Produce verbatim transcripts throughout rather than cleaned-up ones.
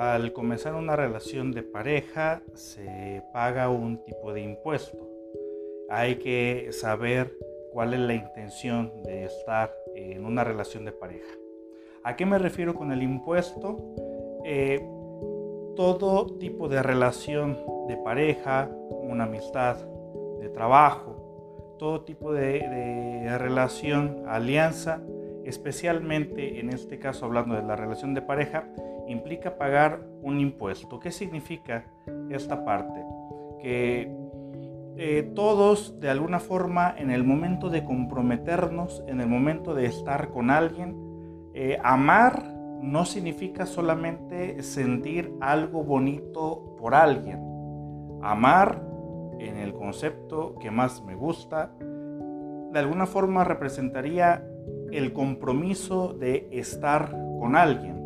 al comenzar una relación de pareja se paga un tipo de impuesto. Hay que saber cuál es la intención de estar en una relación de pareja. ¿A qué me refiero con el impuesto? Eh, todo tipo de relación de pareja, una amistad, de trabajo, todo tipo de, de relación, alianza, especialmente en este caso hablando de la relación de pareja, implica pagar un impuesto. ¿Qué significa esta parte? Que eh, todos de alguna forma en el momento de comprometernos, en el momento de estar con alguien, Eh, amar no significa solamente sentir algo bonito por alguien. Amar, en el concepto que más me gusta, de alguna forma representaría el compromiso de estar con alguien.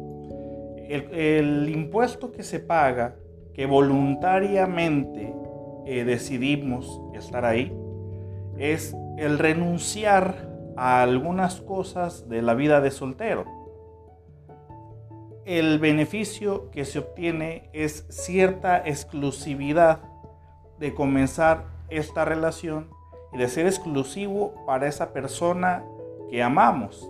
El, el impuesto que se paga, que voluntariamente eh, decidimos estar ahí, es el renunciar a algunas cosas de la vida de soltero. El beneficio que se obtiene es cierta exclusividad de comenzar esta relación y de ser exclusivo para esa persona que amamos.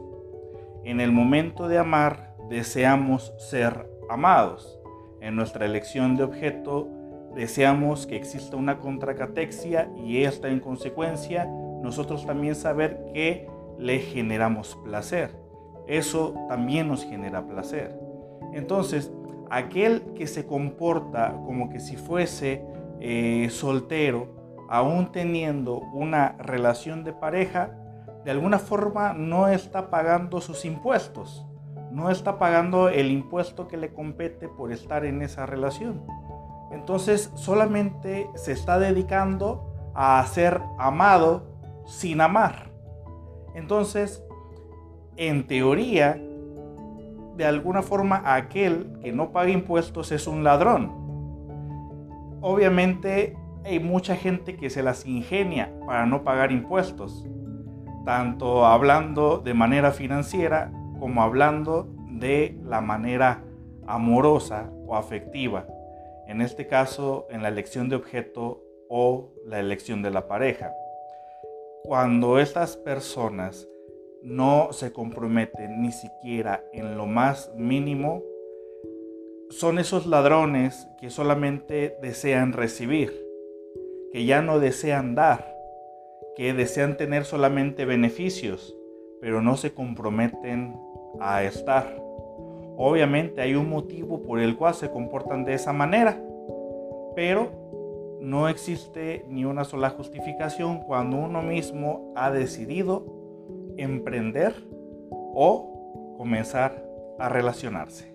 En el momento de amar, deseamos ser amados. En nuestra elección de objeto, deseamos que exista una contracatexia y esta, en consecuencia, nosotros también saber que le generamos placer. Eso también nos genera placer. Entonces, aquel que se comporta como que si fuese eh, soltero, aún teniendo una relación de pareja, de alguna forma no está pagando sus impuestos, no está pagando el impuesto que le compete por estar en esa relación. Entonces, solamente se está dedicando a ser amado sin amar. Entonces, en teoría, de alguna forma, aquel que no paga impuestos es un ladrón. Obviamente, hay mucha gente que se las ingenia para no pagar impuestos, tanto hablando de manera financiera como hablando de la manera amorosa o afectiva. En este caso, en la elección de objeto o la elección de la pareja. Cuando estas personas no se comprometen ni siquiera en lo más mínimo, son esos ladrones que solamente desean recibir, que ya no desean dar, que desean tener solamente beneficios, pero no se comprometen a estar. Obviamente hay un motivo por el cual se comportan de esa manera, pero no existe ni una sola justificación cuando uno mismo ha decidido emprender o comenzar a relacionarse.